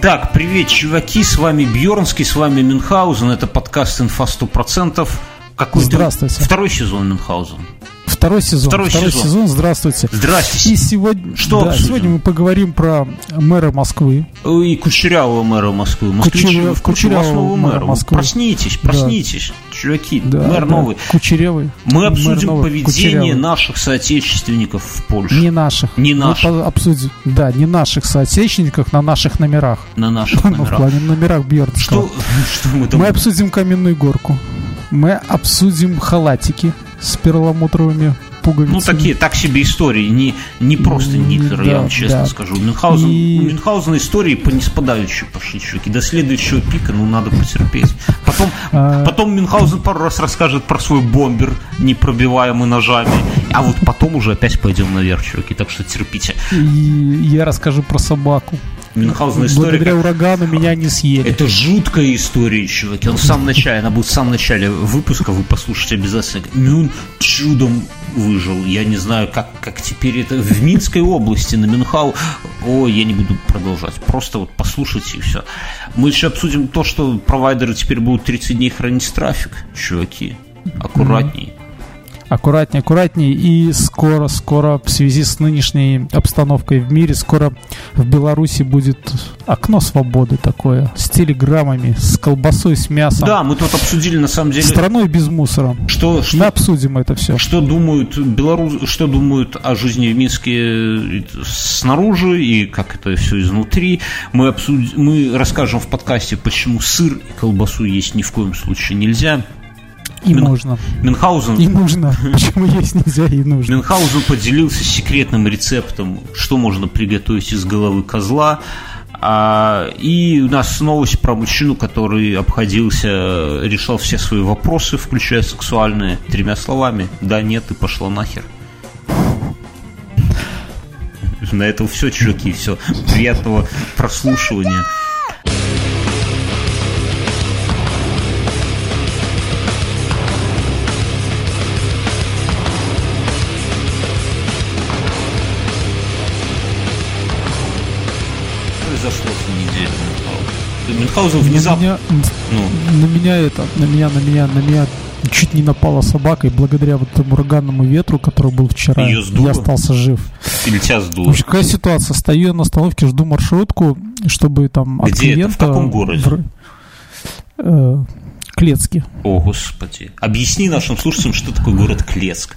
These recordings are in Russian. Так, привет, чуваки, с вами Бьернский, с вами Мюнхгаузен, это подкаст «Инфа 100%». Здравствуйте. Второй сезон Мюнхгаузен. Второй сезон. Здравствуйте. И сегодня, сегодня мы поговорим про мэра Москвы. И кучерявого мэра Москвы. Кучерявого мэра Москвы. Проснитесь, чуваки. Да, мэр новый. Кучерявый. Мы обсудим поведение наших соотечественников в Польше. Не наших. Мы обсудим, не наших соотечественников на наших номерах. В плане номерах Бьернского. Мы обсудим Каменную горку. Мы обсудим халатики с перламутровыми пуговицами. Ну, такие, так себе истории, не просто Гитлера, я вам честно скажу. У Мюнхгаузена истории по неспадающей пошли, чуваки. До следующего пика, надо потерпеть. Потом Мюнхгаузен пару раз расскажет про свой бомбер, непробиваемый ножами. А вот потом уже опять пойдем наверх, чуваки, так что терпите. И я расскажу про собаку. Мюнхгаузен история. Благодаря урагану меня не съели. Это жуткая история, чуваки. Она будет в самом начале выпуска, вы послушайте обязательно. Мюн чудом выжил. Я не знаю, как теперь это в Минской области на Мюнхгау. Ой, я не буду продолжать. Просто вот послушайте и все. Мы еще обсудим то, что провайдеры теперь будут 30 дней хранить трафик, чуваки. Аккуратней. Аккуратнее. И скоро, в связи с нынешней обстановкой в мире, скоро в Беларуси будет окно свободы такое, с телеграммами, с колбасой, с мясом. Да, мы тут обсудили, на самом деле... Страной без мусора. Мы обсудим это все. Что думают о жизни в Минске снаружи и как это все изнутри. Мы расскажем в подкасте, почему сыр и колбасу есть ни в коем случае нельзя. Мюнхгаузен. Почему есть нельзя и нужно? Мюнхгаузен поделился секретным рецептом, что можно приготовить из головы козла. И у нас новость про мужчину, который решал все свои вопросы, включая сексуальные, 3 словами: да, нет, и пошла нахер. На этом все, чуваки, все. Приятного прослушивания. Мюнхгаузен внезапно на меня чуть не напала собака, и благодаря вот этому ураганному ветру, который был вчера, я остался жив. Или тебя сдуло? В общем, какая ситуация? Стою на остановке, жду маршрутку, чтобы там от клиента... Где это? В каком городе? Клецке. О, господи. Объясни нашим слушателям, что такое город Клецк.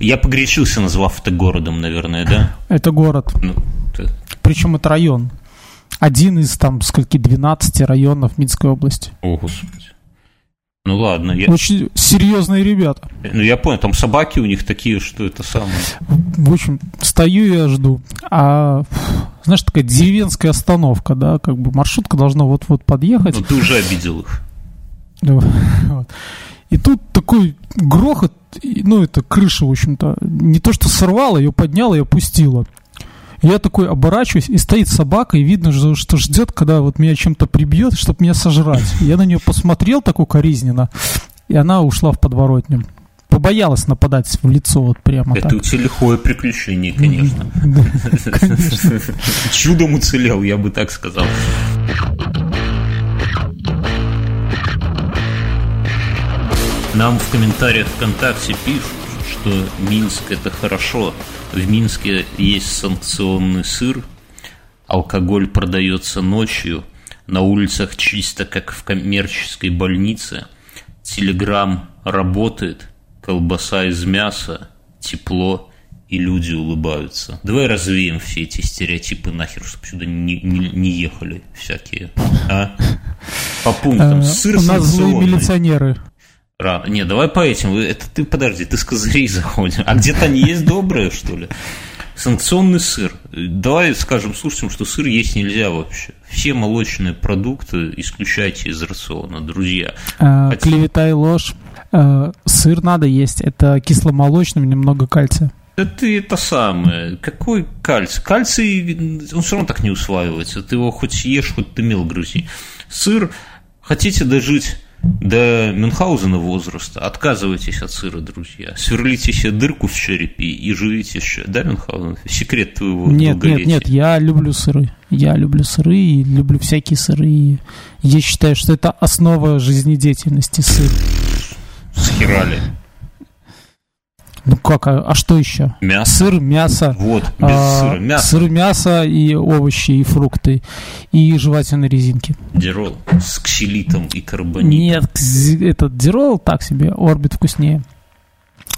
Я погорячился, назвав это городом, наверное, да? Это город. Причем это район. Один из, 12 районов Минской области. О, господи. Ну, ладно. Очень серьезные ребята. Ну, я понял, там собаки у них такие, что это самое. В общем, стою я, жду. Знаешь, такая деревенская остановка, да, маршрутка должна вот-вот подъехать. Ну, ты уже обидел их. Вот. И тут такой грохот, это крыша, в общем-то, не то что сорвала, ее подняла и опустила. Я такой оборачиваюсь, и стоит собака, и видно, что ждет, когда вот меня чем-то прибьет, чтобы меня сожрать. Я на нее посмотрел такой коризненно, и она ушла в подворотню. Побоялась нападать в лицо вот прямо. Это так. У тебя лихое приключение, конечно. Чудом уцелел, я бы так сказал. Нам в комментариях ВКонтакте пишут, что Минск – это хорошо. В Минске есть санкционный сыр, алкоголь продается ночью, на улицах чисто, как в коммерческой больнице, телеграм работает, колбаса из мяса, тепло и люди улыбаются. Давай развеем все эти стереотипы нахер, чтобы сюда не ехали всякие. По пунктам. Сыр санкционный. У нас злые милиционеры. Не, давай по этим. Это ты, подожди, ты с козырей заходишь. А где-то они есть добрые, что ли? Санкционный сыр. Давай скажем слушателям, что сыр есть нельзя вообще. Все молочные продукты исключайте из рациона, друзья. Клевета и ложь. Сыр надо есть. Это кисломолочным, немного кальция. Да ты это самое. Какой кальций? Кальций, он все равно так не усваивается. Ты его хоть съешь, хоть ты мел грызи. Сыр, хотите дожить до Мюнхгаузена возраста. Отказывайтесь от сыра, друзья. Сверлите себе дырку в черепе и живите еще. Да, Мюнхгаузен? Секрет твоего долголетия. Нет, я люблю сыры. Я люблю сыры и люблю всякие сыры. И я считаю, что это основа жизнедеятельности — сыр. Схерали. Ну как, а что еще? Мясо. Сыр, мясо. Вот, без сыра, мясо. Сыр, мясо и овощи, и фрукты, и жевательные резинки. Дирол с ксилитом и карбонитом. Нет, этот дирол так себе, орбит вкуснее.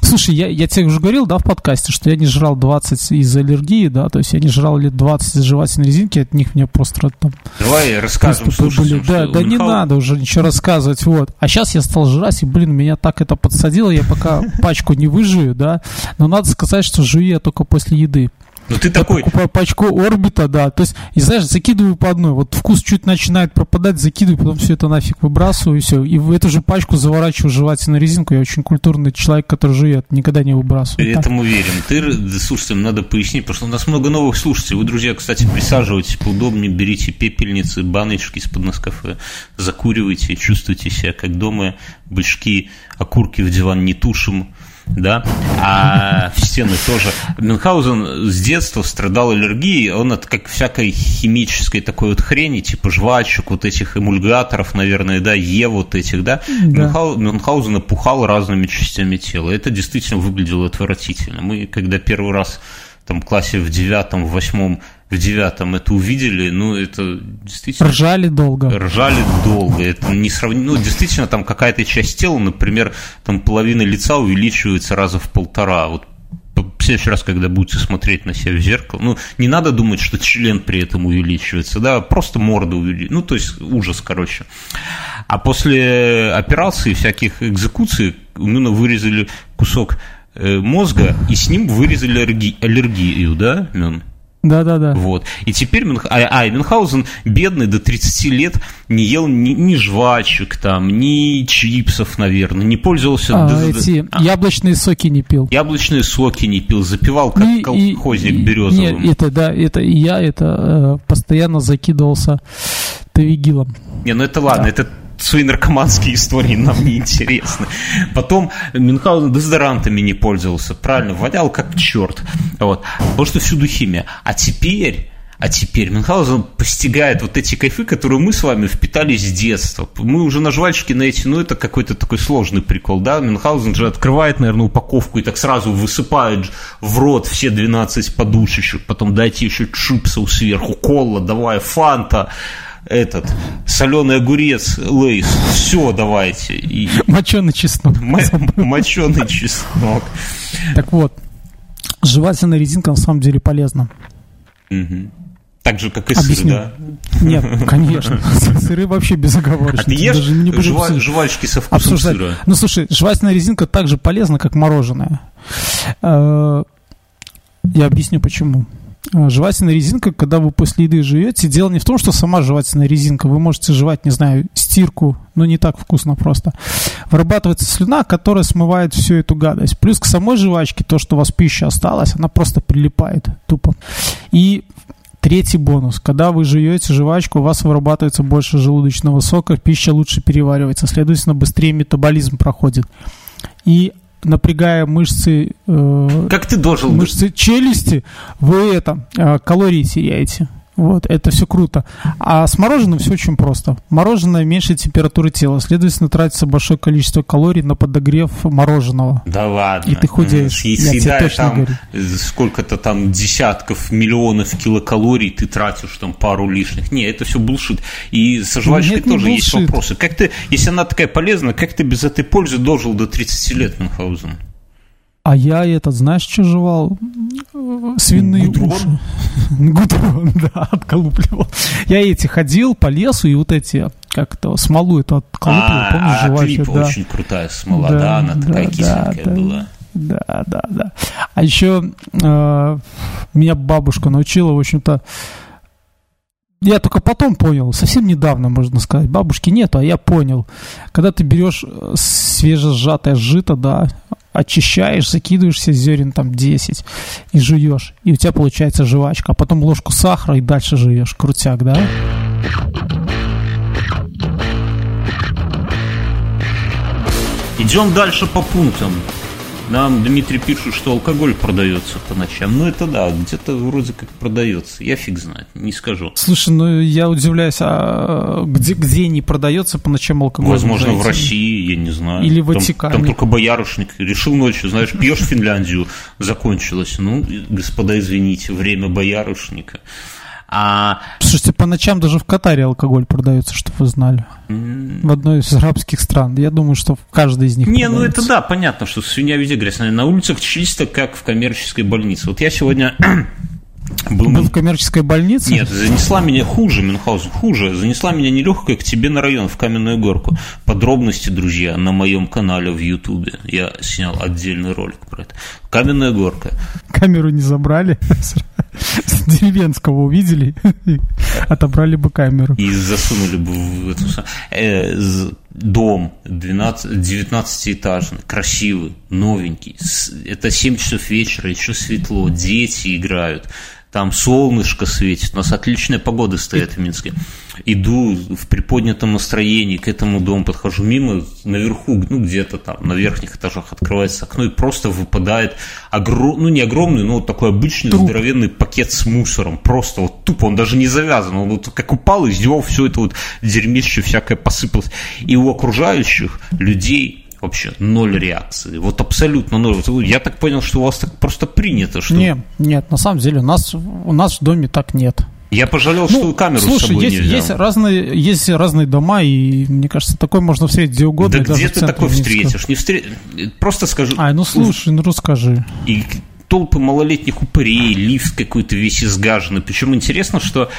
Слушай, я тебе уже говорил, да, в подкасте, что я не жрал 20 из аллергии, да, то есть я не жрал лет 20 из жевательной резинки, от них мне просто там... Давай рассказываем, слушай. Да не надо уже ничего рассказывать, вот. А сейчас я стал жрать, и, блин, меня так это подсадило, я пока пачку не выжую, да, но надо сказать, что жую я только после еды. Ну ты такой... Покупаю пачку орбита, да, то есть, и знаешь, закидываю по одной, вот вкус чуть начинает пропадать, закидываю, потом все это нафиг выбрасываю, и все, и в эту же пачку заворачиваю жевательную резинку, я очень культурный человек, который жует, никогда не выбрасываю. Этому верим, ты, слушателям надо пояснить, потому что у нас много новых слушателей, вы, друзья, кстати, присаживайтесь поудобнее, берите пепельницы, баночки из-под Нескафе, закуривайте, чувствуйте себя как дома, бычки, окурки в диван не тушим. Да, а в стены тоже. Мюнхгаузен с детства страдал аллергией, он от как всякой химической такой вот хрени, типа жвачек, вот этих эмульгаторов, наверное, да, Е вот этих, да. Мюнхгаузен опухал разными частями тела. Это действительно выглядело отвратительно. Мы, когда первый раз там в классе в 9-м, в 8-м это увидели, ну, это действительно... Ржали долго. Это не сравнимо. Ну, действительно, там какая-то часть тела, например, там половина лица увеличивается раза в полтора. Вот в следующий раз, когда будете смотреть на себя в зеркало, ну, не надо думать, что член при этом увеличивается, да, просто морда увеличивается. Ну, то есть ужас, короче. А после операции, всяких экзекуций, ну, вырезали кусок мозга, и с ним вырезали аллергию, да, Мюн? Да-да-да. Вот. И теперь Мюнхгаузен, бедный, до 30 лет не ел ни жвачек, там, ни чипсов, наверное, не пользовался... яблочные соки не пил. Запивал, как колхозник березовым. Нет, это я постоянно закидывался тавигилом. Не, ну это ладно, да. Это... Свои наркоманские истории нам не интересны. Потом Мюнхгаузен дезодорантами не пользовался, правильно, валял как черт, вот. Потому что всюду химия. А теперь Мюнхгаузен постигает вот эти кайфы, которые мы с вами впитали с детства. Мы уже на жвачке на эти, ну это какой-то такой сложный прикол, да? Мюнхгаузен же открывает, наверное, упаковку и так сразу высыпает в рот все 12 подушечек, потом дайте еще чипсов сверху, кола, давай, фанта. Этот соленый огурец, лейс, все давайте. И... Моченый чеснок. Моченый чеснок. Так вот, жевательная резинка на самом деле полезна. Угу. Так же, как и сыр, да? Нет, конечно. Сыры вообще безоговорочно. А ты ешь жвачки со вкусом сыра? Ну, слушай, жевательная резинка так же полезна, как мороженое. Я объясню, почему. Жевательная резинка, когда вы после еды жуете, дело не в том, что сама жевательная резинка. Вы можете жевать, не знаю, стирку, но не так вкусно просто. Вырабатывается слюна, которая смывает всю эту гадость. Плюс к самой жвачке то, что у вас пища осталась, она просто прилипает тупо. И третий бонус. Когда вы жуете жвачку, у вас вырабатывается больше желудочного сока, пища лучше переваривается, следовательно, быстрее метаболизм проходит. И... напрягая мышцы, как ты должен мышцы челюсти, вы это калории теряете. Вот, это все круто. А с мороженым все очень просто. Мороженое меньше температуры тела, следовательно, тратится большое количество калорий на подогрев мороженого. Да ладно. И ты худеешь. Съедаешь там сколько-то там десятков миллионов килокалорий, ты тратишь там пару лишних. Не, это все булшит. И со жвачкой тоже есть вопросы. Как ты, если она такая полезная, как ты без этой пользы дожил до 30 лет, Мюнхгаузен? А я этот, знаешь, что жевал? Свиные уши. Гудрон, да, отколупливал. Я эти ходил по лесу, и вот эти, как-то, смолу эту отколупливал. Отлип, да. Очень крутая смола, да, она такая кисленькая была. Да. А еще меня бабушка научила, в общем-то, я только потом понял, совсем недавно, можно сказать, бабушки нету, а я понял. Когда ты берешь свежесжатое жито, да, очищаешь, закидываешься зерен там 10 и жуешь. И у тебя получается жвачка. А потом ложку сахара и дальше жуешь. Крутяк, да? Идем дальше по пунктам. Нам Дмитрий пишет, что алкоголь продается по ночам. Ну, это да, где-то вроде как продается. Я фиг знает, не скажу. Слушай, ну я удивляюсь, а где не продается по ночам алкоголь? Возможно, в России, я не знаю. Или в Ватикане. Там только боярышник. Решил ночью, знаешь, пьешь Финляндию, закончилось. Ну, господа, извините, время боярышника. Слушайте, по ночам даже в Катаре алкоголь продается, чтобы вы знали. В одной из арабских стран. Я думаю, что в каждой из них продается. Ну это да, понятно, что свинья везде грязная. На улицах чисто, как в коммерческой больнице. Вот я сегодня был в коммерческой больнице? Нет, занесла меня хуже, Мюнхгаузен, хуже. Занесла меня нелегкая к тебе на район, в Каменную горку. Подробности, друзья, на моем канале в Ютубе. Я снял отдельный ролик про это. Каменная горка. Камеру не забрали. С деревенского увидели, отобрали бы камеру. И засунули бы в эту... Дом 19-этажный, красивый, новенький. Это 7 часов вечера, еще светло, дети играют. Там солнышко светит, у нас отличная погода стоит в Минске. Иду в приподнятом настроении, к этому дому подхожу мимо, наверху, ну где-то там, на верхних этажах открывается окно и просто выпадает, ну не огромный, но вот такой обычный здоровенный пакет с мусором. Просто вот тупо, он даже не завязан, он вот как упал, из него все это вот дерьмище всякое посыпалось. И у окружающих людей... Вообще ноль реакции. Вот абсолютно ноль. Я так понял, что у вас так просто принято, что... Нет, на самом деле у нас в доме так нет. Я пожалел, что камеру с собой не взял. Есть разные дома, и мне кажется, такой можно встретить где угодно. Да где ты такой встретишь? Просто скажи... Расскажи. И толпы малолетних упырей, лифт какой-то весь изгаженный. Причем интересно, что...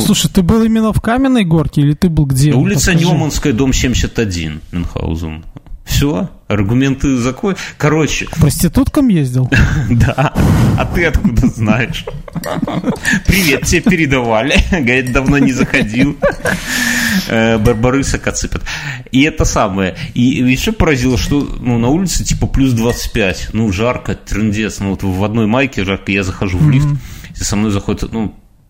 Слушай, ты был именно в Каменной горке или ты был где? Улица Нёманская, дом 71, Мюнхгаузен. Все, аргументы закончены. Короче. К проституткам ездил? Да. А ты откуда знаешь? Привет, тебе передавали. Говорит, давно не заходил. Барбарысок отсыпят. И это самое. И еще поразило, что на улице типа плюс 25. Ну, жарко, трындец. Ну, вот в одной майке жарко. Я захожу в лифт. Со мной заходит,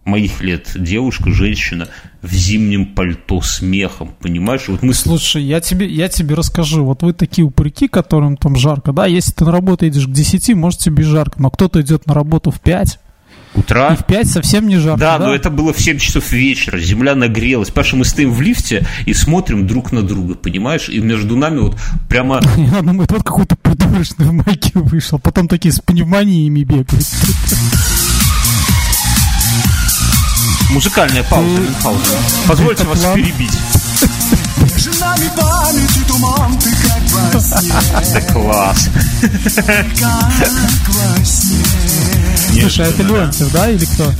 моих лет девушка, женщина в зимнем пальто с мехом, понимаешь? Вот мы... Слушай, я тебе расскажу, вот вы такие упырьки, которым там жарко, да, если ты на работу идешь к 10, может тебе жарко, но кто-то идет на работу в 5 утра. И в 5 совсем не жарко. Да, но это было в 7 часов вечера, земля нагрелась. Потому что мы стоим в лифте и смотрим друг на друга, понимаешь? И между нами вот прямо... Я думаю, вот какой-то придурочный в майке вышел, потом такие с пневмониями бегают. Музыкальная пауза, позвольте вас перебить. Да класс. Слушай, это Леонтьев, да, или кто?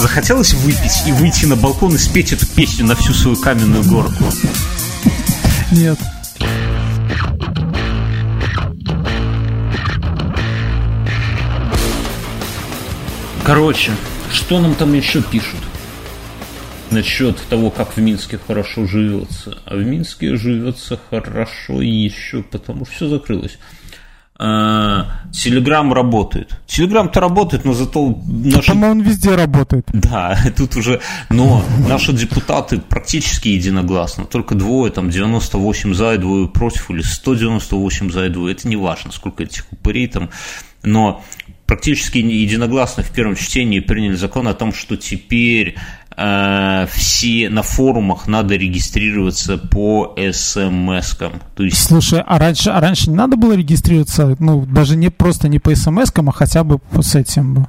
Захотелось выпить и выйти на балкон и спеть эту песню на всю свою каменную горку? Нет. Короче, что нам там еще пишут насчет того, как в Минске хорошо живется? А в Минске живется хорошо еще, потому что все закрылось. Телеграм работает. Телеграм-то работает, но зато... По-моему, он везде работает. Да, тут уже... Но наши депутаты практически единогласно. Только двое, там, 98 за и двое против, или 198 за и двое. Это не важно, сколько этих упырей там. Но... Практически единогласно в первом чтении приняли закон о том, что теперь все на форумах надо регистрироваться по смс-кам. То есть... Слушай, а раньше не надо было регистрироваться, даже не по смс-кам, а хотя бы с этим.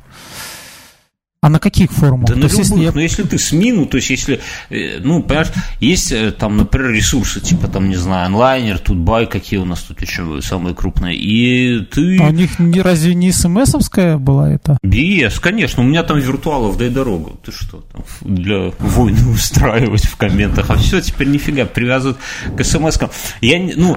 А на каких форумах? Да, на любых, но если ты СМИ, то есть если, понимаешь, есть там, например, ресурсы, типа там, не знаю, онлайнер, Тутбай, какие у нас тут еще самые крупные, и ты... А у них разве не смс-овская была это? БС, конечно, у меня там виртуалов дай дорогу, ты что, там, для войны устраивать в комментах, а все теперь нифига, привязывают к смс-кам.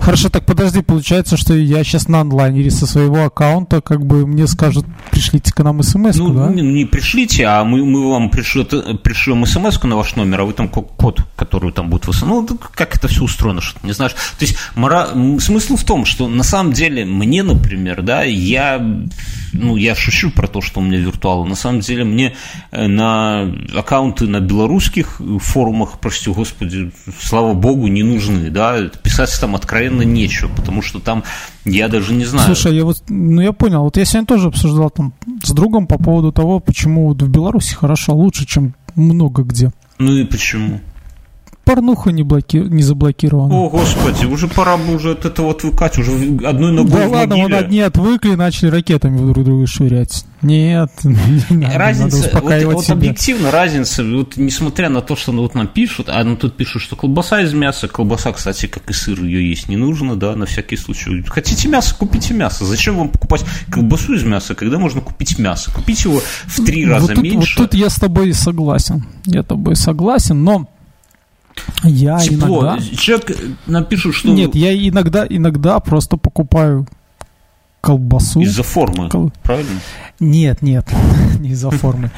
Хорошо, так подожди, получается, что я сейчас на онлайнере со своего аккаунта, как бы мне скажут, пришлите к нам смс-ку, да? Не пришлите, а мы вам пришлем смс-ку на ваш номер, а вы там код, который там будет высылать. Как это все устроено, что ты не знаешь. То есть смысл в том, что на самом деле мне, например, да, я ну, я шучу про то, что у меня виртуалы. На самом деле мне на аккаунты на белорусских форумах, прости господи, слава богу, не нужны, да, писать там откровенно нечего, потому что там я даже не знаю. Слушай, я вот, ну я понял, вот я сегодня тоже обсуждал там с другом по поводу того, почему вот в Беларуси хорошо, лучше, чем много где. Ну и почему? Порнуха не заблокирована. О, господи, уже пора бы уже от этого отвыкать, уже одной ногой да в могиле. Да ладно, вот одни отвыкли и начали ракетами друг друга швырять. Нет, разница, надо успокаивать себя. Вот объективно разница, вот несмотря на то, что ну, вот нам пишут, а ну, тут пишут, что колбаса из мяса, колбаса, кстати, как и сыр, ее есть не нужно, да, на всякий случай. Хотите мясо, купите мясо. Зачем вам покупать колбасу из мяса, когда можно купить мясо? Купить его в 3 раза вот тут, меньше. Вот тут я с тобой согласен, но... Я тепло. Иногда... Человек напишет, что... Нет, я иногда просто покупаю колбасу. Из-за формы, правильно? Нет, не из-за формы.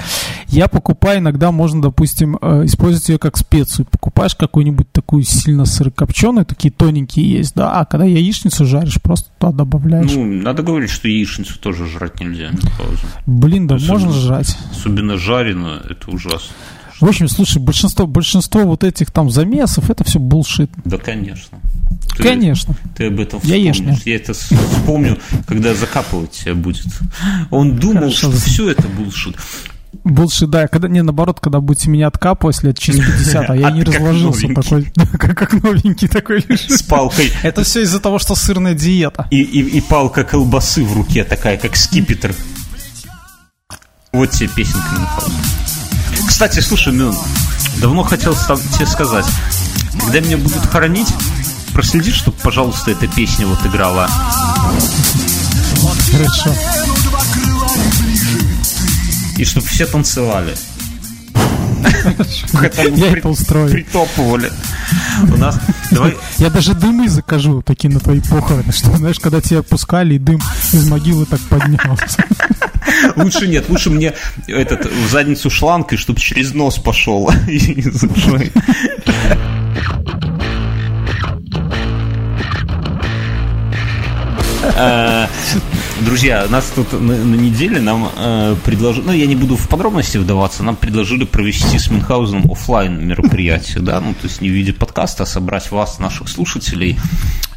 Я покупаю иногда, можно, допустим, использовать ее как специю. Покупаешь какую-нибудь такую сильно сырокопченую, такие тоненькие есть, да, а когда яичницу жаришь, просто туда добавляешь. Ну, надо говорить, что яичницу тоже жрать нельзя. Блин, да можно жрать. Особенно жареную, это ужасно. В общем, слушай, большинство вот этих там замесов, это все булшит. Да, конечно. Ты об этом вспомнишь. Я это вспомню, когда закапывать тебя будет. Он думал, хорошо, что все это булшит. Булшит, да. Когда, не, наоборот, когда будете меня откапывать лет через 50, а я не разложился такой, как новенький такой лежит. С палкой. Это все из-за того, что сырная диета. И палка колбасы в руке такая, как скипетр. Вот тебе песенка Мюнхгаузена. Кстати, слушай, Мюн, давно хотел тебе сказать, когда меня будут хоронить, проследи, чтобы, пожалуйста, эта песня вот играла. Хорошо. И чтобы все танцевали. Я это устрою. Притопывали. Я даже дымы закажу, такие на твои похороны, что, знаешь, когда тебя пускали, и дым из могилы так поднялся. Лучше нет, лучше мне этот в задницу шланг, и чтобы через нос пошел. Друзья, нас тут на неделе нам предложили, ну я не буду в подробности вдаваться, нам предложили провести с Мюнхгаузеном офлайн мероприятие, да, ну то есть не в виде подкаста, а собрать вас, наших слушателей,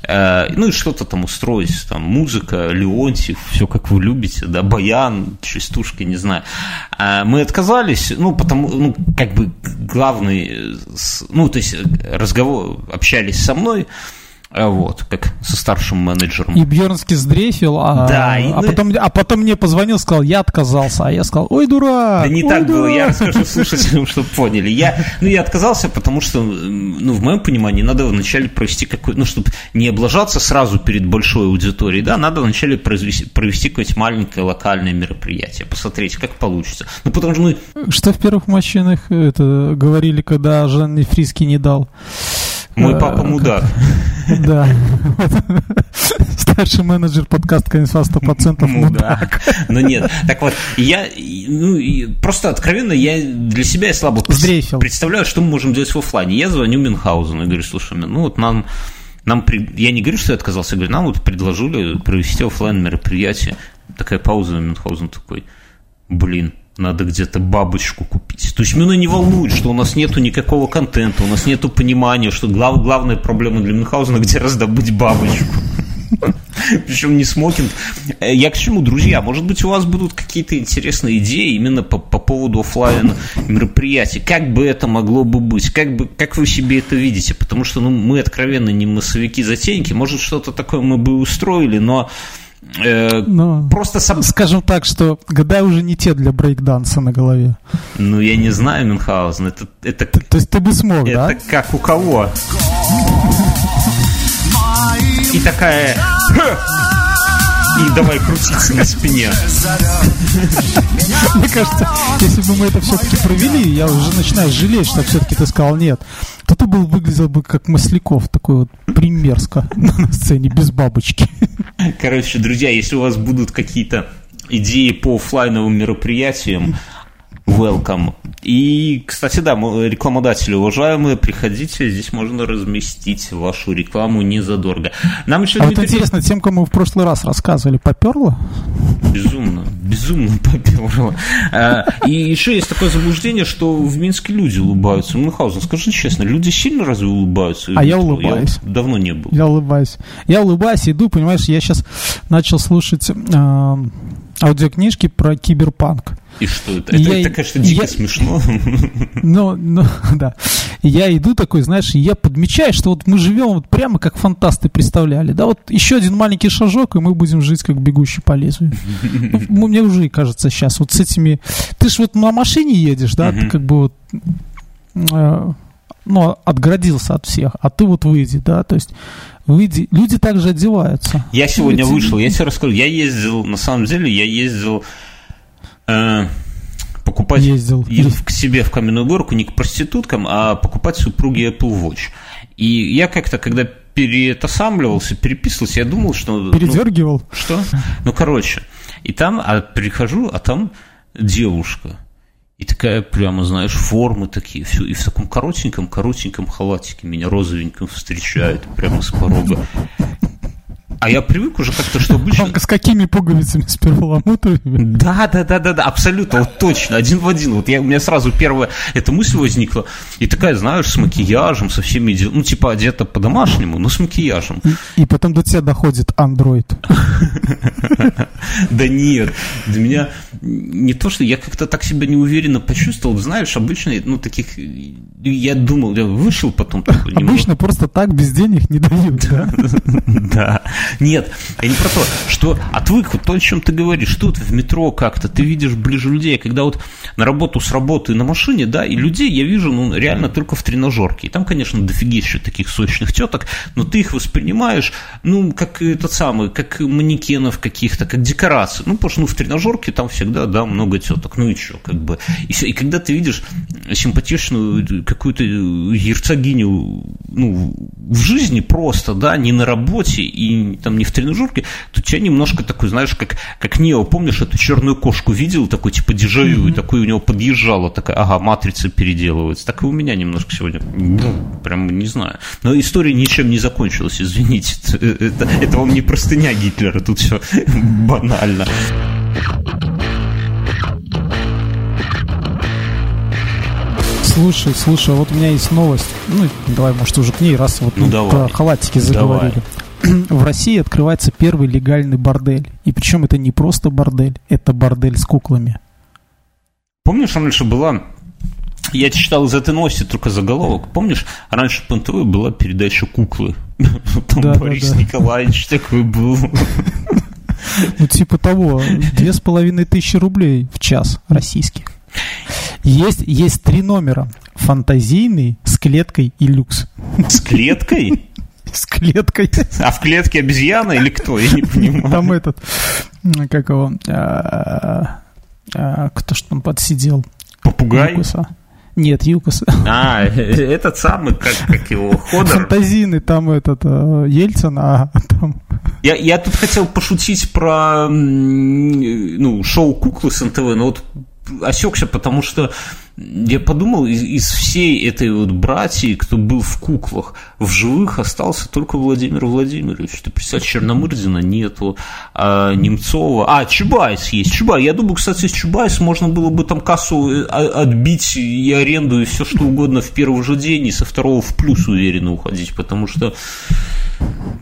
ну и что-то там устроить, там музыка, Леонтьев, все как вы любите, да, баян, частушки, не знаю. Мы отказались, ну потому, ну как бы главный, ну то есть разговор, общались со мной. Вот, как со старшим менеджером. И Бьернский сдрейфил, да, потом мне позвонил, сказал, я отказался. А я сказал, ой, дурак. Да не так было, я расскажу слушателям, чтобы поняли. Я отказался, потому что, ну, в моем понимании, надо вначале провести какой-то, ну, чтобы не облажаться сразу перед большой аудиторией, да, надо вначале провести какое-то маленькое локальное мероприятие, посмотреть, как получится. Ну, потому что мы... Что в первых мужчинах это говорили, когда Жанне Фриски не дал? Мой папа мудак. Да. Старший менеджер подкаста, конечно, 100% мудак. Ну нет. Так вот, я просто откровенно, я для себя слабо представляю, что мы можем делать в офлайне. Я звоню Мюнхгаузену и говорю, слушай, ну вот нам я не говорю, что я отказался, я говорю, нам вот предложили провести офлайн мероприятие. Такая пауза, Мюнхгаузен такой, блин. Надо где-то бабочку купить. То есть меня не волнует, что у нас нету никакого контента, у нас нету понимания, что главная проблема для Мюнхгаузена, где раздобыть бабочку. Причем не смокинг. Я к чему, друзья? Может быть, у вас будут какие-то интересные идеи именно по поводу офлайн мероприятий. Как бы это могло бы быть? Как вы себе это видите? Потому что мы откровенно не массовики-затейники. Может, что-то такое мы бы устроили, но... просто скажем так, что года уже не те для брейк-данса на голове. Ну, я не знаю, Мюнхгаузен. Это... То есть ты бы смог, это да? Это как у кого? И такая... И давай крутиться на спине. Мне кажется, если бы мы это все-таки провели, я уже начинаю жалеть, что все-таки ты сказал нет. То ты был выглядел бы как Масляков, такой вот примерзко на сцене, без бабочки. Короче, друзья, если у вас будут какие-то идеи по офлайновым мероприятиям, welcome. И, кстати, да, рекламодатели уважаемые, приходите, здесь можно разместить вашу рекламу незадорого. Нам еще вот интересно, тем, кому мы в прошлый раз рассказывали, поперло? Безумно поперло. И еще есть такое заблуждение, что в Минске люди улыбаются. Мюнхгаузен, скажи честно, люди сильно разве улыбаются? А я улыбаюсь. Я давно не был. Я улыбаюсь, иду, понимаешь, я сейчас начал слушать аудиокнижки про киберпанк. И что это? Это, конечно, дико смешно. Ну, да. Я иду такой, знаешь, я подмечаю, что вот мы живем вот прямо как фантасты представляли. Да, вот еще один маленький шажок, и мы будем жить как бегущий по лезвию. Ну, мне уже кажется сейчас вот с этими... Ты ж вот на машине едешь, да, ты как бы вот... отгородился от всех, а ты вот выйди, да, то есть выйди, люди также одеваются. Я сегодня вышел, я тебе расскажу, я ездил покупать к себе в Каменную горку не к проституткам, а покупать супруге Apple Watch. И я как-то, когда переписывался, я думал, что... Передергивал? И там, прихожу, а там девушка. И такая прямо, знаешь, формы такие, все. И в таком коротеньком халатике меня розовеньком встречают прямо с порога. А я привык уже как-то, что обычно... С какими пуговицами, с перламутровыми? Да, абсолютно, вот точно, один в один. Вот у меня сразу первая эта мысль возникла. И такая, знаешь, с макияжем, со всеми... Ну, типа, одета по-домашнему, но с макияжем. И потом до тебя доходит андроид. Да нет, для меня не то, что... Я как-то так себя неуверенно почувствовал. Знаешь, обычно, таких... Я думал, я вышел потом... Обычно просто так без денег не дают, да? Да. Нет, я не про то, что отвык, вот то, о чем ты говоришь, тут в метро как-то, ты видишь ближе людей, когда вот на работу с работы на машине, да, и людей я вижу, реально только в тренажерке, и там, конечно, дофигища таких сочных теток, но ты их воспринимаешь, как этот самый, как манекенов каких-то, как декорации, потому что, в тренажерке там всегда, да, много теток, ну и что, как бы, и все, и когда ты видишь симпатичную какую-то герцогиню, в жизни просто, да, не на работе, и там не в тренажерке, то тебя немножко такой, знаешь, как Нео, помнишь, эту черную кошку видел, такой типа дежавю, и такой у него подъезжала, такая, матрица переделывается. Так и у меня немножко сегодня, прям не знаю. Но история ничем не закончилась, извините. Это вам не простыня Гитлера, тут все банально. Слушай, вот у меня есть новость. Давай, может, уже к ней, раз вот про халатики заговорили. В России открывается первый легальный бордель. И причем это не просто бордель, это бордель с куклами. Помнишь, раньше была... Я читал из этой новости только заголовок. Помнишь, раньше по НТВ была передача «Куклы». Там Борис Николаевич такой был. 2500 рублей в час российских. Есть 3 номера. Фантазийный, с клеткой и люкс. С клеткой? С клеткой. А в клетке обезьяна или кто? Я не понимаю. Там как его, кто ж там подсидел? Попугай? Юкоса. Нет, Юкоса. А, этот самый, как его, Ходор? Фантазийный, там Ельцин, а там... Я тут хотел пошутить про шоу «Куклы» с НТВ, но вот осекся, потому что я подумал, из всей этой вот братьи, кто был в «Куклах», в живых остался только Владимир Владимирович. Ты представляешь, Черномырдина нету, Немцова... Чубайс есть, Чубайс. Я думаю, кстати, с Чубайс можно было бы там кассу отбить и аренду, и все что угодно в первый же день, и со второго в плюс уверенно уходить, потому что...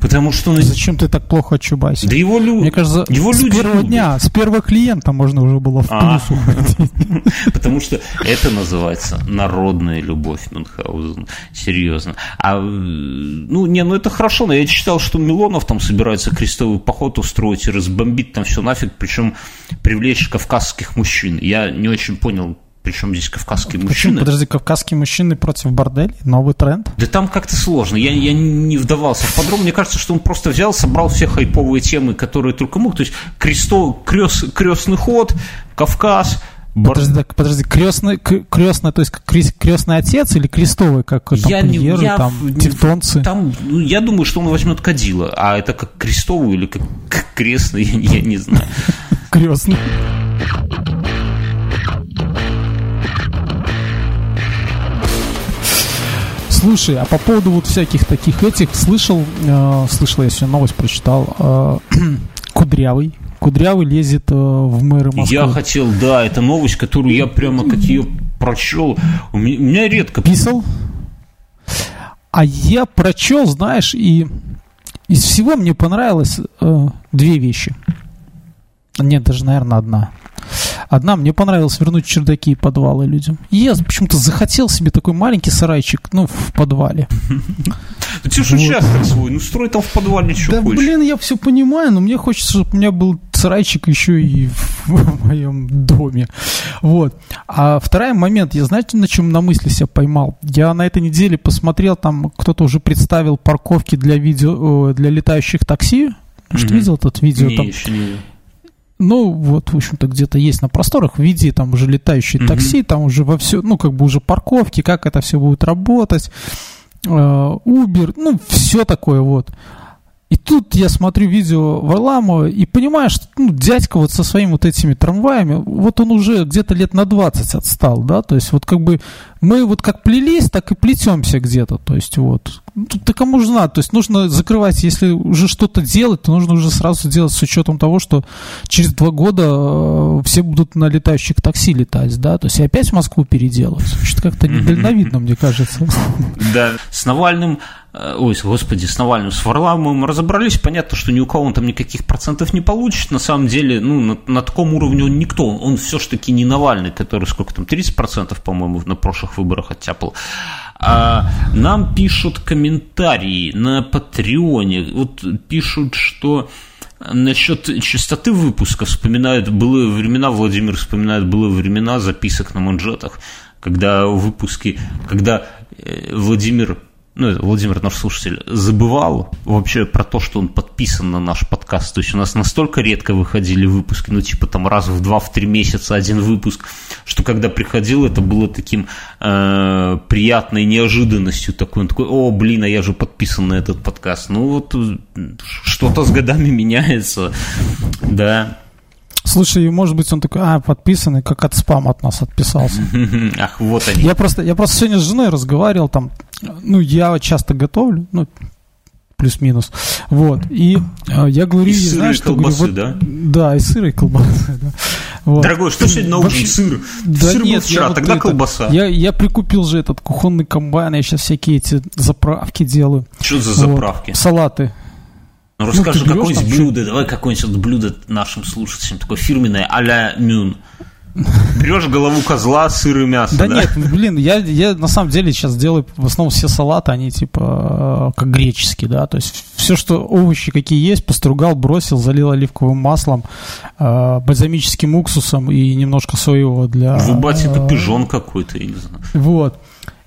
Зачем ты так плохо о Чубайсе? Да его люди... Мне кажется, с первого дня, с первого клиента можно уже было в плюс уходить. Потому что это называется народная любовь Мюнхгаузена. Серьезно. Это хорошо, но я читал, что Милонов там собирается крестовый поход устроить и разбомбить там все нафиг, причем привлечь кавказских мужчин. Я не очень понял, причем здесь кавказские мужчины. Подожди, кавказские мужчины против борделей? Новый тренд? Да там как-то сложно. Я не вдавался в подробности. Мне кажется, что он просто взял, собрал все хайповые темы, которые только мог. То есть крестный ход, Кавказ... Подожди, крестный, то есть крестный отец или крестовый, как там премьеры, тевтонцы? Я думаю, что он возьмет кадила, а это как крестовый или как крестный, я не знаю. Крестный. Слушай, а по поводу вот всяких таких слышал я сегодня новость прочитал, Кудрявый. Кудрявый лезет в мэры Москвы. Я хотел, да, это новость, которую я прямо как ее прочел. У меня редко... Писал? А я прочел, знаешь, и из всего мне понравилось две вещи. Нет, даже, наверное, одна. Одна, мне понравилось вернуть чердаки и подвалы людям. Я почему-то захотел себе такой маленький сарайчик, ну, в подвале. Ты же участок свой, ну, строй там в подвале, что хочешь. Да, блин, я все понимаю, но мне хочется, чтобы у меня был сарайчик еще и в моем доме. Вот. А второй момент, я знаете, на чем на мысли себя поймал? Я на этой неделе посмотрел, там кто-то уже представил парковки для видео, для летающих такси. Что видел этот видео? Не, еще не видел. Ну, вот, в общем-то, где-то есть на просторах в виде, там уже летающие такси, там уже во все, ну, как бы уже парковки, как это все будет работать, Uber, ну, все такое вот. И тут я смотрю видео Варламова и понимаю, что ну, дядька вот со своими вот этими трамваями, вот он уже где-то лет на 20 отстал, да, то есть вот как бы мы вот как плелись, так и плетемся где-то, то есть вот. Тут-то кому же надо, то есть нужно закрывать, если уже что-то делать, то нужно уже сразу делать с учетом того, что через 2 года все будут на летающих такси летать, да, то есть и опять Москву переделать, что-то как-то недальновидно, мне кажется. Да, с Навальным, ой, господи, с Навальным, с Варламовым разобрались, понятно, что ни у кого он там никаких процентов не получит, на самом деле, ну, на таком уровне он никто, он все-таки не Навальный, который сколько там, 30%, по-моему, на прошлых выборах оттяпал. А нам пишут комментарии на Патреоне, вот пишут, что насчет частоты выпуска вспоминают былые времена, Владимир вспоминает былые времена записок на манжетах, когда выпуски, когда Владимир, ну это Владимир наш слушатель, забывал вообще про то, что он подписан на наш подкаст, то есть у нас настолько редко выходили выпуски, ну типа там раз в 2-3 месяца один выпуск, что когда приходил, это было таким приятной неожиданностью такой, он такой, о, блин, а я же подписан на этот подкаст, ну вот что-то с годами меняется, да. Слушай, может быть, он такой, подписанный, как от спама от нас отписался. Ах, вот они. Я просто сегодня с женой разговаривал, там, ну, я часто готовлю, ну, плюс-минус, вот, и я говорю... И сырые колбасы, да? Да, и сырые колбасы, да. Вот. Дорогой, что сегодня на ужин? Сыр. Да сыр нет, был вчера, тогда это, колбаса. Я прикупил же этот кухонный комбайн, я сейчас всякие эти заправки делаю. Что за заправки? Вот. Салаты. Ну, расскажи какое-нибудь блюдо, давай какое-нибудь блюдо нашим слушателям, такое фирменное а-ля Мюн. Берешь голову козла, сыр и мясо, да? Да нет, блин, я на самом деле сейчас делаю в основном все салаты, они типа как греческие, да, то есть все, что овощи какие есть, постругал, бросил, залил оливковым маслом, бальзамическим уксусом и немножко соевого для... Выбать это пижон какой-то, я не знаю. Вот,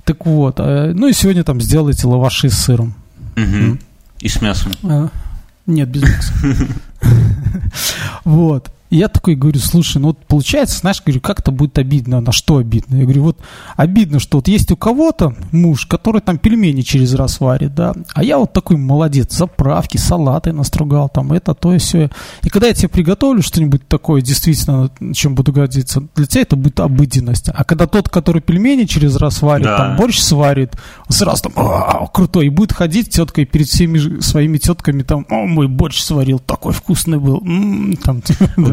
так вот, ну и сегодня там сделайте лаваши с сыром. Угу. И с мясом. Нет, без микса. Вот. И я такой говорю, слушай, ну вот получается, знаешь, говорю, как-то будет обидно. На что обидно? Я говорю, вот обидно, что вот есть у кого-то муж, который там пельмени через раз варит, да, а я вот такой молодец, заправки, салаты настругал, там это, то и все. И когда я тебе приготовлю что-нибудь такое, действительно, чем буду гордиться, для тебя это будет обыденность. А когда тот, который пельмени через раз варит, да, там борщ сварит, сразу там, крутой, и будет ходить тетка и перед всеми своими тетками там, мой борщ сварил, такой вкусный был. Там,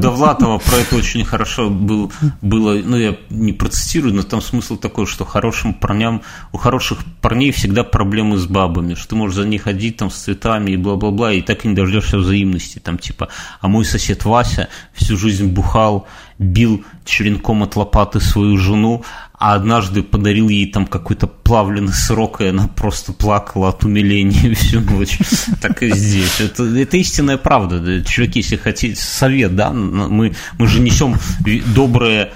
Довлатова про это очень хорошо было, ну я не процитирую, но там смысл такой, что хорошим парням, у хороших парней всегда проблемы с бабами, что ты можешь за ней ходить там с цветами и бла-бла-бла, и так и не дождешься взаимности, там типа, а мой сосед Вася всю жизнь бухал, бил черенком от лопаты свою жену, а однажды подарил ей там какой-то плавленый сырок, и она просто плакала от умиления всю ночь. Так и здесь. Это истинная правда. Человек, если хотите, совет, да, мы же несем доброе,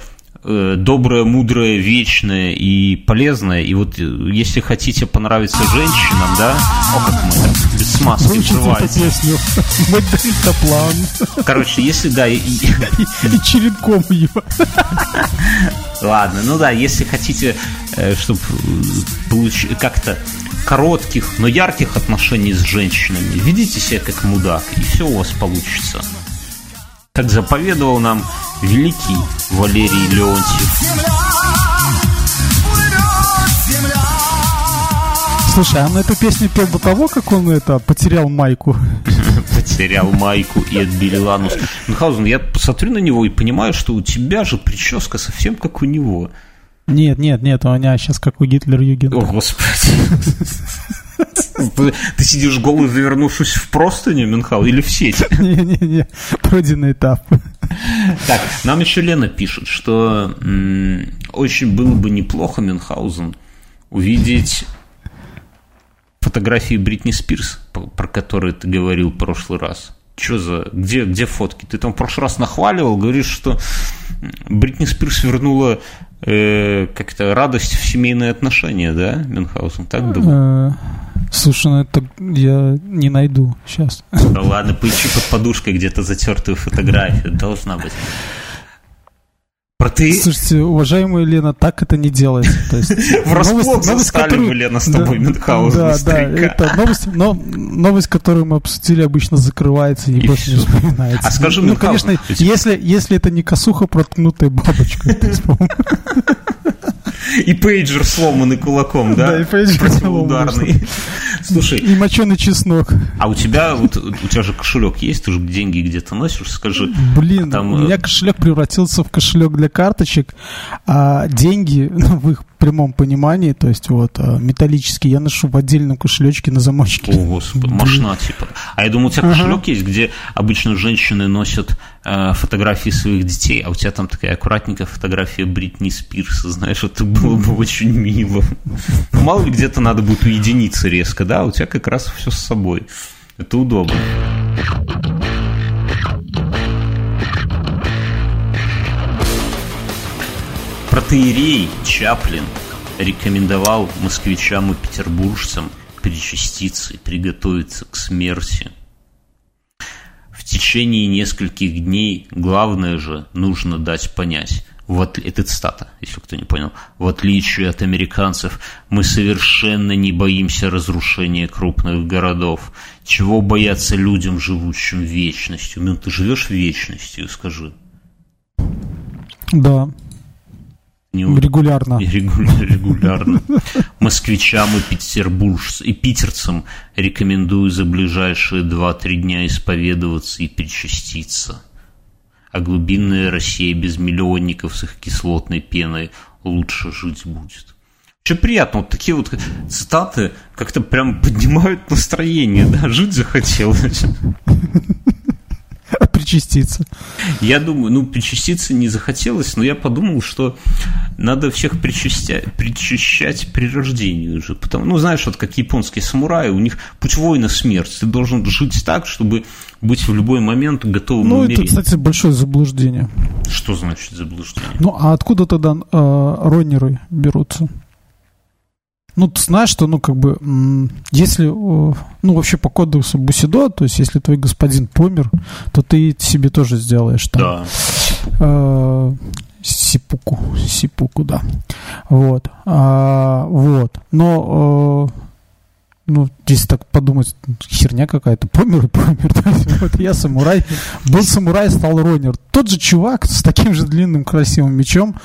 мудрое, вечное и полезное. И вот если хотите понравиться женщинам, да, как мы так, без смазки взрываемся. Короче, если, да... И черенком его. Ладно, ну да, если хотите, чтобы получить как-то коротких, но ярких отношений с женщинами, ведите себя как мудак, и все у вас получится. Как заповедовал нам великий Валерий Леонтьев. Слушай, а он эту песню пел до того, как он потерял майку. потерял майку и отбелил анус. Мюнхгаузен, я посмотрю на него и понимаю, что у тебя же прическа совсем как у него. Нет, у меня сейчас как у Гитлер-Югенда. О, господи. Ты сидишь голый, завернувшись в простыню, Мюнхгаузен, или в сеть? Не-не-не, пройденный этап. Так, нам еще Лена пишет, что очень было бы неплохо, Мюнхгаузен, увидеть фотографии Бритни Спирс, про которые ты говорил в прошлый раз. Что за... Где фотки? Ты там в прошлый раз нахваливал, говоришь, что Бритни Спирс вернула как-то радость в семейные отношения, да, Мюнхгаузен? Так думал? Слушай, ну это я не найду сейчас. Да ладно, поищи под подушкой где-то затертую фотографию. Должна быть. Слушайте, уважаемая Лена, так это не делается. Врасплох застали мы, Лена, с тобой, Мюнхгаузен, старика. Да, это новость, которую мы обсудили, обычно закрывается и больше не вспоминается. А скажи, Мюнхгаузен... Ну, конечно, если это не косуха, проткнутая бабочка. И пейджер сломанный кулаком, да? Да, и пейджер сломанный. Слушай... И моченый чеснок. А у тебя, вот, у тебя же кошелек есть, ты же деньги где-то носишь, скажи. Блин, там... у меня кошелек превратился в кошелек для карточек, а деньги, в их прямом понимании, то есть вот, металлические, я ношу в отдельном кошелечке на замочке. О, Господи, мошна типа. А я думаю, у тебя кошелек есть, где обычно женщины носят фотографии своих детей, а у тебя там такая аккуратненькая фотография Бритни Спирса, знаешь, это было бы очень мило. Мало ли где-то надо будет уединиться резко, да, у тебя как раз все с собой. Это удобно. Протоиерей Чаплин рекомендовал москвичам и петербуржцам причаститься и приготовиться к смерти. В течение нескольких дней главное же нужно дать понять. Вот, это цитата, если кто не понял. В отличие от американцев, мы совершенно не боимся разрушения крупных городов. Чего бояться людям, живущим вечностью? Ну, ты живешь вечностью, скажи. Да. Регулярно. Москвичам и питерцам рекомендую за ближайшие 2-3 дня исповедоваться и причаститься. А глубинная Россия без миллионников с их кислотной пеной лучше жить будет. Вообще приятно, вот такие вот цитаты как-то прям поднимают настроение, да, жить захотелось. Причаститься. Я думаю, причаститься не захотелось, но я подумал, что надо всех причащать при рождении уже. Потому, знаешь, вот как японские самураи, у них путь воина смерть. Ты должен жить так, чтобы быть в любой момент готовым умереть. Это, кстати, большое заблуждение. Что значит заблуждение? А откуда тогда роннеры берутся? Ты знаешь, что, если, вообще по кодексу Бусидо, то есть, если твой господин помер, то ты себе тоже сделаешь там. Да. Сипуку, да. Вот. Но... если так подумать, херня какая-то, помер. Вот я самурай, был самурай, стал роннер. Тот же чувак с таким же длинным красивым мечом,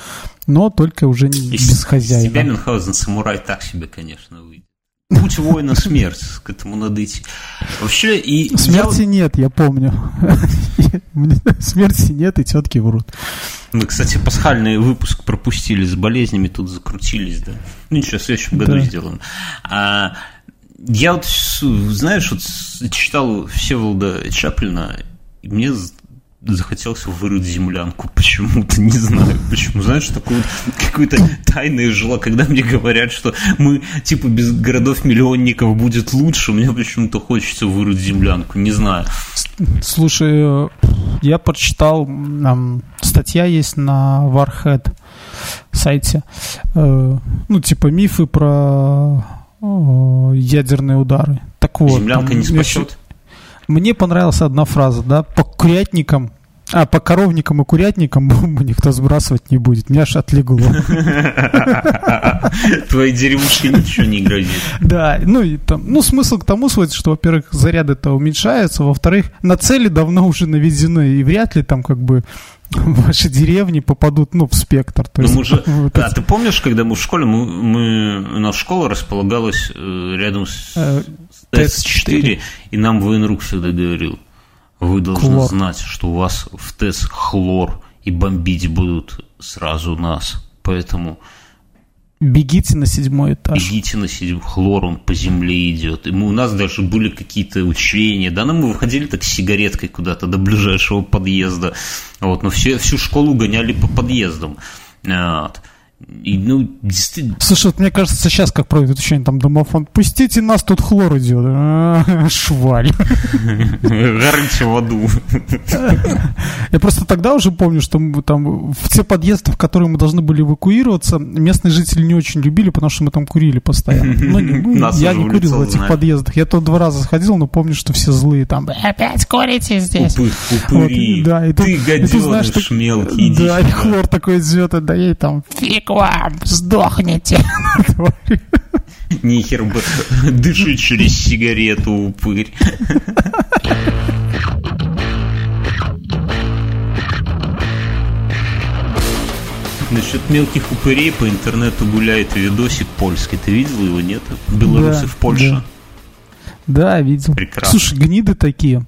но только уже не без хозяина. Себя, Мюнхгаузен, самурай так себе, конечно, выйдет. Путь воина смерть, к этому надо идти. Вообще, и смерти нет, я помню. Смерти нет, и тетки врут. Мы, кстати, пасхальный выпуск пропустили с болезнями, тут закрутились, да. Ничего, в следующем году сделаем. Я читал Всеволода Чаплина, и мне захотелось вырыть землянку почему-то, не знаю почему. Знаешь, такое какое-то тайное желание, когда мне говорят, что мы, без городов-миллионников будет лучше, мне почему-то хочется вырыть землянку, не знаю. Слушай, я прочитал, статья есть на Warhead сайте, мифы про... ядерные удары. Так вот, землянка не спасет. Мне понравилась одна фраза, да, по курятникам А по коровникам и курятникам бомбу никто сбрасывать не будет. Меня аж отлегло. Твоей деревушке ничего не грозит. Да, ну смысл к тому сводится, что, во-первых, заряды-то уменьшаются, во-вторых, на цели давно уже наведены, и вряд ли там как бы ваши деревни попадут, ну, в спектр. То есть, же... вот а это... ты помнишь, когда мы в школе, у нас школа располагалась рядом с ТЭС-4, и нам военрук всегда говорил: вы должны знать, что у вас в ТЭС хлор, и бомбить будут сразу нас. Поэтому... бегите на 7-й этаж. Бегите на 7-й, хлор, он по земле идет. И у нас даже были какие-то учения. Да, ну мы выходили так с сигареткой куда-то до ближайшего подъезда. Вот, но всю школу гоняли по подъездам. Вот. И, ну, действительно... Слушай, вот мне кажется, сейчас как проводят учение, там домофон: пустите нас, тут хлор идет. Шваль. Горите в аду. Я просто тогда уже помню, что мы там в те подъезды, в которые мы должны были эвакуироваться, местные жители не очень любили, потому что мы там курили постоянно. Я не курил в этих подъездах. Я тут 2 раза сходил, но помню, что все злые там: опять курите здесь. Упыри. Ты гаденыш мелкий. Да, и хлор такой идет, да ей там... к вам, сдохните. Нихер бы, дыши через сигарету, упырь. Насчет мелких упырей по интернету гуляет видосик польский. Ты видел его, нет? Белорусы в Польше. Да, видел. Прекрасно. Слушай, гниды такие.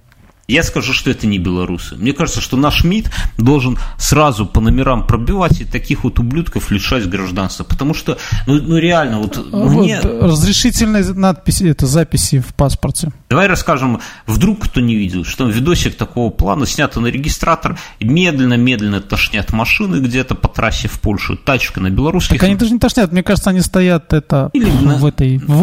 Я скажу, что это не белорусы. Мне кажется, что наш МИД должен сразу по номерам пробивать и таких вот ублюдков лишать гражданства. Потому что, ну реально, вот мне... разрешительные надписи, это записи в паспорте. Давай расскажем, вдруг кто не видел, что там видосик такого плана, снято на регистратор, медленно-медленно тошнят машины где-то по трассе в Польшу, тачка на белорусских... Так они даже не тошнят, мне кажется, они стоят в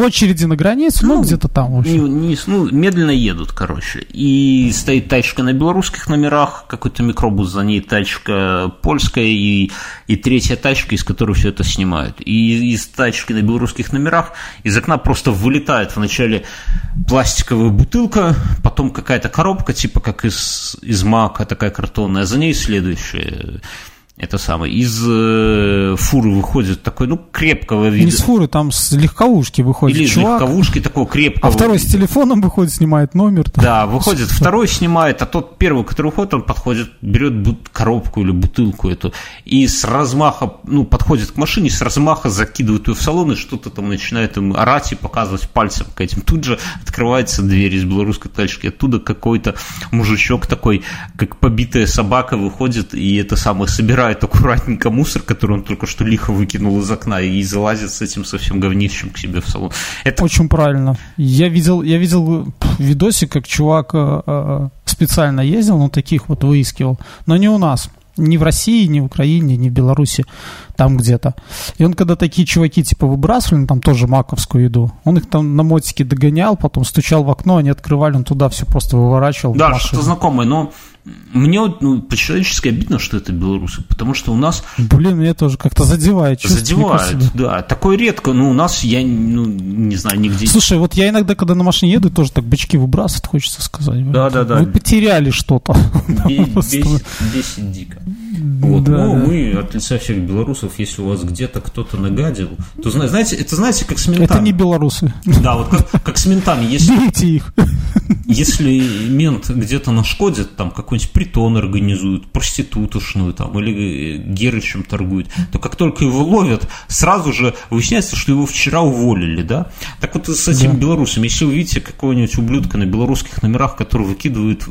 очереди на границе, ну где-то там, в общем. Медленно едут, короче, и стоит тачка на белорусских номерах, какой-то микробус, за ней тачка польская и 3-я тачка, из которой все это снимают. И из тачки на белорусских номерах из окна просто вылетает вначале пластиковая бутылка, потом какая-то коробка, типа как из мака, такая картонная, за ней следующая. Это самое. Из фуры выходит такой, крепкого вида. Не с фуры, там с легковушки выходит. Или из легковушки такого крепкого. А второй вида. С телефоном выходит, снимает номер. Там. Да, выходит второй, снимает, а тот первый, который уходит, он подходит, берет коробку или бутылку эту, и с размаха, подходит к машине, с размаха закидывает ее в салон и что-то там начинает им орать и показывать пальцем к этим. Тут же открывается дверь из белорусской тачки, оттуда какой-то мужичок такой, как побитая собака, выходит и собирает аккуратненько мусор, который он только что лихо выкинул из окна, и залазит с этим совсем говнищем к себе в салон. Это... очень правильно. Я видел видосик, как чувак специально ездил, таких вот выискивал, но не у нас. Ни в России, ни в Украине, ни в Беларуси, там где-то. И он, когда такие чуваки типа выбрасывали, там тоже маковскую еду, он их там на мотике догонял, потом стучал в окно, они открывали, он туда все просто выворачивал. Да, что-то знакомое, но мне по-человечески обидно, что это белорусы, потому что у нас... Блин, меня тоже как-то задевает. Задевает, да. Такое редко, но у нас, я не знаю, нигде... Слушай, вот я иногда, когда на машине еду, тоже так бычки выбрасывают, хочется сказать. Да. Вы потеряли что-то. Бесит дико. Мы от лица всех белорусов, если у вас где-то кто-то нагадил, то знаете, как с ментами. Это не белорусы. Да, вот как с ментами. Бейте их. Если мент где-то нашкодит, там какой-нибудь притон организует, проститутошную там, или герычем торгует, то как только его ловят, сразу же выясняется, что его вчера уволили, да? Так вот с этими белорусами, если вы видите какого-нибудь ублюдка на белорусских номерах, который выкидывает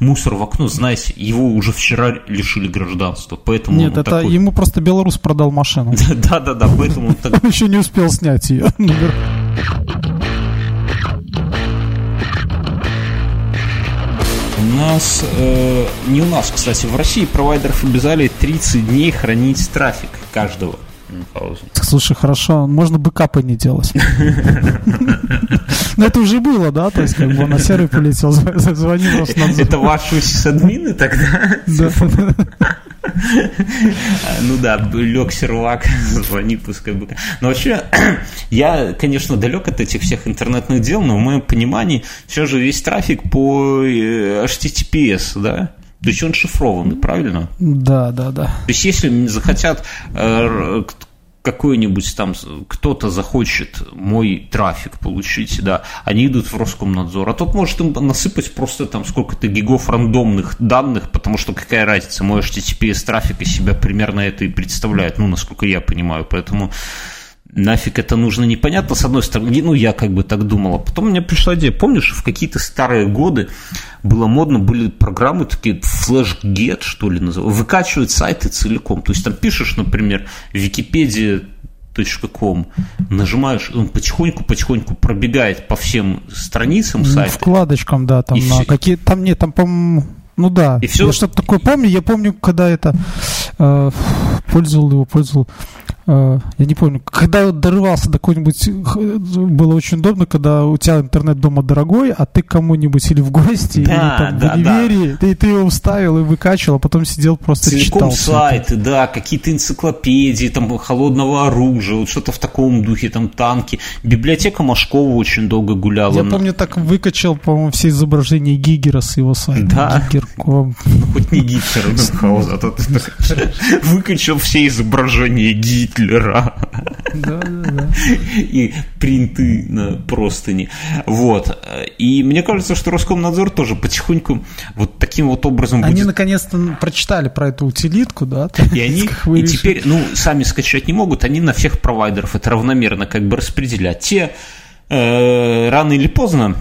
мусор в окно, знаете, его уже вчера лишили гражданства, поэтому... Нет, это такой... ему просто белорус продал машину. Да, поэтому он так... Он еще не успел снять ее. Не у нас, кстати, в России провайдеров обязали 30 дней хранить трафик каждого. Слушай, хорошо, можно бэкапы не делать. Но это уже было, да? То есть, как бы на серый полетел, звонил. Это ваши админы тогда? Лег сервак, звонит, пускай бэкап. Но вообще, я, конечно, далек от этих всех интернетных дел, но в моем понимании все же весь трафик по HTTPS, да? То есть он шифрованный, правильно? Да, да, да. То есть если захотят какой-нибудь там, кто-то захочет мой трафик получить, да, они идут в Роскомнадзор, а тот может им насыпать просто там сколько-то гигов рандомных данных, потому что какая разница, мой HTTPS трафик из себя примерно это и представляет, ну, насколько я понимаю, поэтому нафиг это нужно, непонятно, с одной стороны, ну, я как бы так думал, а потом у меня пришла идея, помнишь, в какие-то старые годы было модно, были программы такие, флэш-гет, что ли, называют, выкачивают сайты целиком, то есть там пишешь, например, wikipedia.com, нажимаешь, он потихоньку-потихоньку пробегает по всем страницам сайта. Вкладочкам, да, там, на какие, там, нет, там, по-моему, ну, да, и все. Я что-то такое помню, я помню, когда это, пользовал его, я не помню, когда дорывался до какой-нибудь, было очень удобно, когда у тебя интернет дома дорогой, а ты кому-нибудь или в гости, да, или там, да, в универе, да. И ты его вставил и выкачивал, а потом сидел просто целиком читал. Сайты, да, какие-то энциклопедии, там, холодного оружия, вот что-то в таком духе, там, танки. Библиотека Машкова очень долго гуляла. Я помню, так выкачал, по-моему, все изображения Гигера с его сайта. Да. Гигер.ком. Хоть не Гитлер, Мюнхгаузен, а тот выкачал все изображения Гитлера. Да. И принты на простыни. Вот. И мне кажется, что Роскомнадзор тоже потихоньку вот таким вот образом они будет... Они наконец-то прочитали про эту утилитку, да? И они и теперь, ну, сами скачать не могут, они на всех провайдеров это равномерно как бы распределят. Те рано или поздно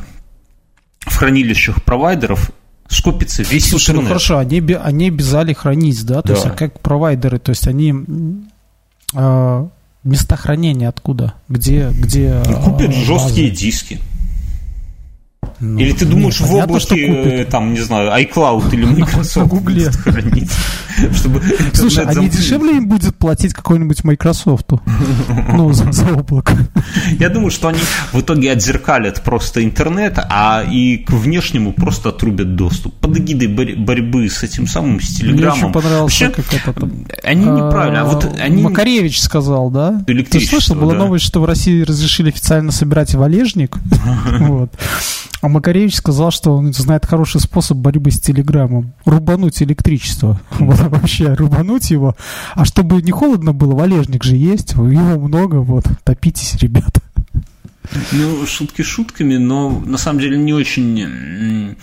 в хранилищах провайдеров скопится весь интернет. Слушай, ну хорошо, они обязали хранить, да? То есть, а как провайдеры, то есть они... места хранения откуда? Где купят жесткие диски. Ну, или ты думаешь, в облаке, там, не знаю, iCloud или Microsoft будет хранить? Слушай, они дешевле им будет платить какой-нибудь Microsoft за облако? Я думаю, что они в итоге отзеркалят просто интернет, а и к внешнему просто отрубят доступ. Под эгидой борьбы с этим самым, с Телеграмом. Мне еще понравилось, как это там. Они неправильно. Макаревич сказал, да? Ты слышал, была новость, что в России разрешили официально собирать валежник? Вот. А Макаревич сказал, что он знает хороший способ борьбы с телеграммом. Рубануть электричество. Вот, вообще, рубануть его. А чтобы не холодно было, валежник же есть. Его много, вот. Топитесь, ребята. Ну, шутки шутками, но на самом деле не очень...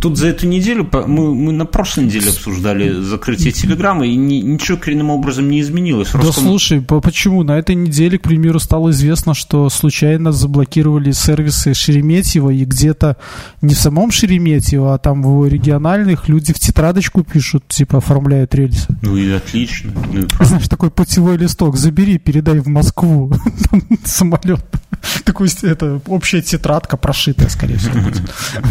Тут за эту неделю, мы на прошлой неделе обсуждали закрытие Телеграма, и ничего коренным образом не изменилось. Да слушай, почему? На этой неделе, к примеру, стало известно, что случайно заблокировали сервисы Шереметьево, и где-то не в самом Шереметьево, а там в его региональных люди в тетрадочку пишут, типа оформляют рельсы. Ну и отлично. Знаешь, такой путевой листок, забери, передай в Москву самолет. Такой это общая тетрадка прошитая, скорее всего.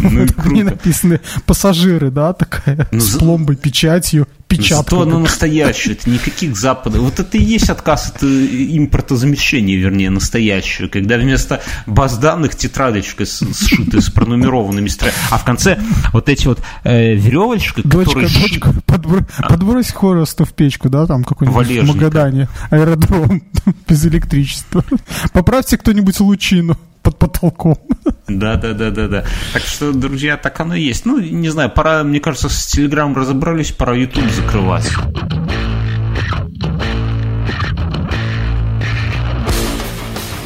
Ну и круто. Не написаны пассажиры, да, такая, с пломбой, печатью, печатка. Зато она настоящая, это никаких западов. Вот это и есть отказ от импортозамещения, вернее, настоящего, когда вместо баз данных тетрадочка сшита с пронумерованными страницами, а в конце вот эти вот веревочки, которые... Дочка, подбрось хороста в печку, да, там какой-нибудь в Магадане, аэродром без электричества. Поправьте кто-нибудь лучи под потолком. Да. Так что, друзья, так оно и есть. Ну, не знаю, пора, мне кажется, с Telegram разобрались, пора YouTube закрывать.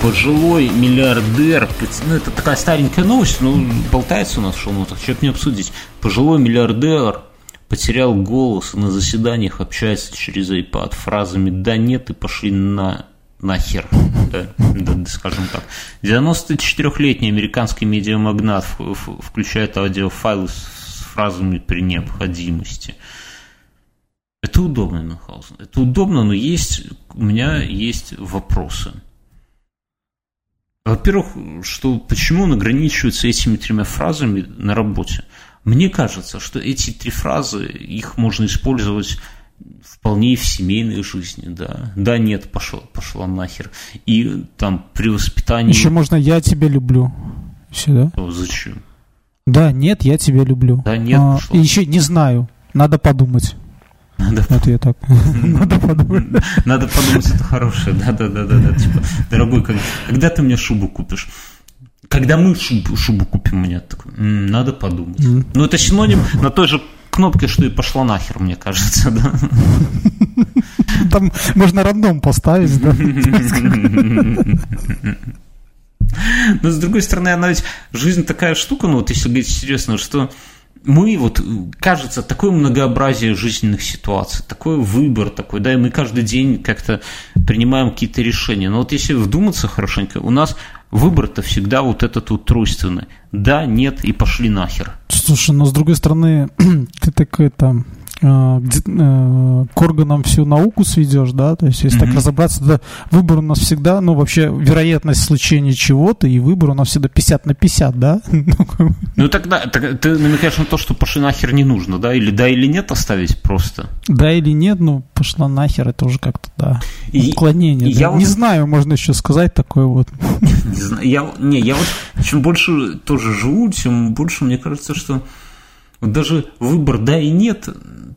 Пожилой миллиардер, ну, это такая старенькая новость, ну, болтается у нас в шоу-нотах, что-то не обсудить. Пожилой миллиардер потерял голос и на заседаниях общается через iPad фразами «да нет» и «пошли нахер», да, скажем так. 94-летний американский медиамагнат включает аудиофайлы с фразами при необходимости. Это удобно, Мюнхгаузен. Это удобно, но у меня есть вопросы. Во-первых, что почему он ограничивается этими тремя фразами на работе? Мне кажется, что эти три фразы, их можно использовать вполне в семейной жизни, да. Да, нет, пошла нахер. И там при воспитании... Еще можно «я тебя люблю». Все, да? Зачем? Да, нет, я тебя люблю. Да, нет, пошла. И еще «не знаю». Надо подумать. Вот я так. Надо подумать. Надо подумать, это хорошее. Да. Типа, дорогой, когда ты мне шубу купишь? Когда мы шубу купим, у меня такое. Надо подумать. Ну, это синоним на той же кнопки, что и пошла нахер, мне кажется, да. Там можно рандом поставить, да. Но, с другой стороны, она ведь... Жизнь такая штука, ну, вот если говорить серьезно, что мы, вот, кажется, такое многообразие жизненных ситуаций, такой выбор такой, да, и мы каждый день как-то принимаем какие-то решения. Но вот если вдуматься хорошенько, у нас выбор-то всегда вот этот вот тройственный. Да, нет и пошли нахер. Слушай, но, с другой стороны, ты такой там... к органам всю науку сведешь, да, то есть если так разобраться, то выбор у нас всегда, ну, вообще, вероятность случения чего-то и выбор у нас всегда 50/50, да? Ну, тогда, ты намекаешь на то, что пошли нахер не нужно, да, или да или нет оставить просто? Да или нет, ну, пошла нахер, это уже как-то, да, уклонение. Да? Не знаю, можно еще сказать такое вот. Не знаю, я вот чем больше тоже живу, тем больше мне кажется, что даже выбор «да» и «нет»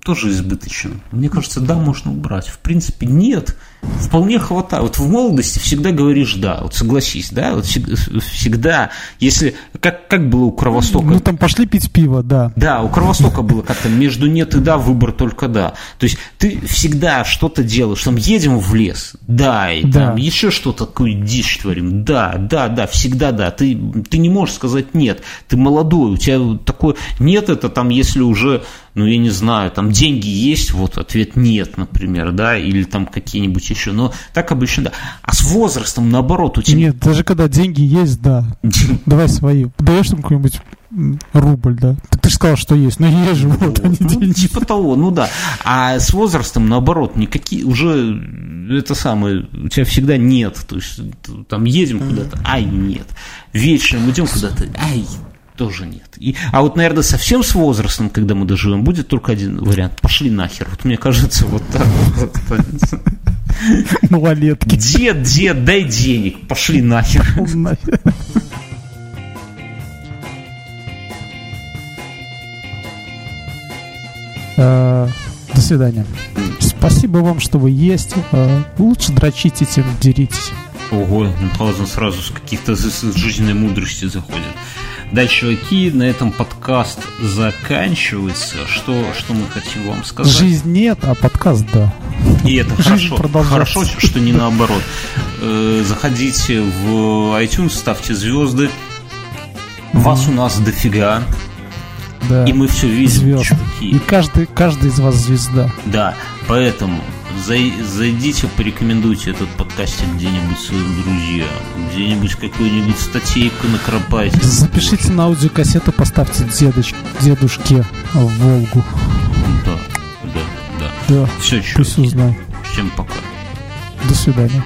тоже избыточен. Мне кажется, «да» можно убрать. В принципе, «нет» вполне хватает. Вот в молодости всегда говоришь «да». Вот согласись, да? Вот всегда, если... Как было у Кровостока? Ну, там пошли пить пиво, да. Да, у Кровостока было как-то между «нет» и «да» выбор только «да». То есть ты всегда что-то делаешь. Там едем в лес, да, и там еще что-то, такую дичь творим. Да, всегда «да». Ты не можешь сказать «нет». Ты молодой, у тебя такое «нет» — это там, если уже, ну, я не знаю, там деньги есть, вот ответ нет, например, да, или там какие-нибудь еще, но так обычно, да. А с возрастом, наоборот, у тебя... Нет, даже когда деньги есть, да, давай свои, даешь там какой-нибудь рубль, да, так ты же сказал, что есть, но есть же, вот, они деньги. Типа того, ну да, а с возрастом, наоборот, никакие уже, это самое, у тебя всегда нет, то есть там едем куда-то, ай, нет, вечером идем куда-то, ай, тоже нет. А вот, наверное, совсем с возрастом, когда мы доживем, будет только один вариант. Пошли нахер. Вот мне кажется, вот так вот. Малолетки. Дед, дай денег. Пошли нахер. До свидания. Спасибо вам, что вы есть. Лучше дрочите, чем деритесь. Ого, Мюнхгаузен сразу с каких-то жизненной мудрости заходит. Да, чуваки, на этом подкаст заканчивается. Что мы хотим вам сказать? Жизнь нет, а подкаст да. И это хорошо. Хорошо, что не наоборот. Заходите в iTunes, ставьте звезды. Вас у нас дофига. Да. И мы все видим, чуваки. И каждый из вас звезда. Да, поэтому зайдите, порекомендуйте этот подкастик где-нибудь своим друзьям, где-нибудь какую-нибудь статейку накропайте. Запишите на аудиокассету, поставьте дедушке в Волгу. Да. Все, чуваки. Всем пока. До свидания.